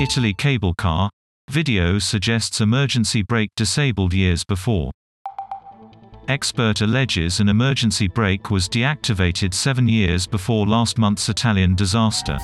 Italy cable car. Video suggests emergency brake disabled years before. Expert alleges an emergency brake was deactivated 7 years before last month's Italian disaster.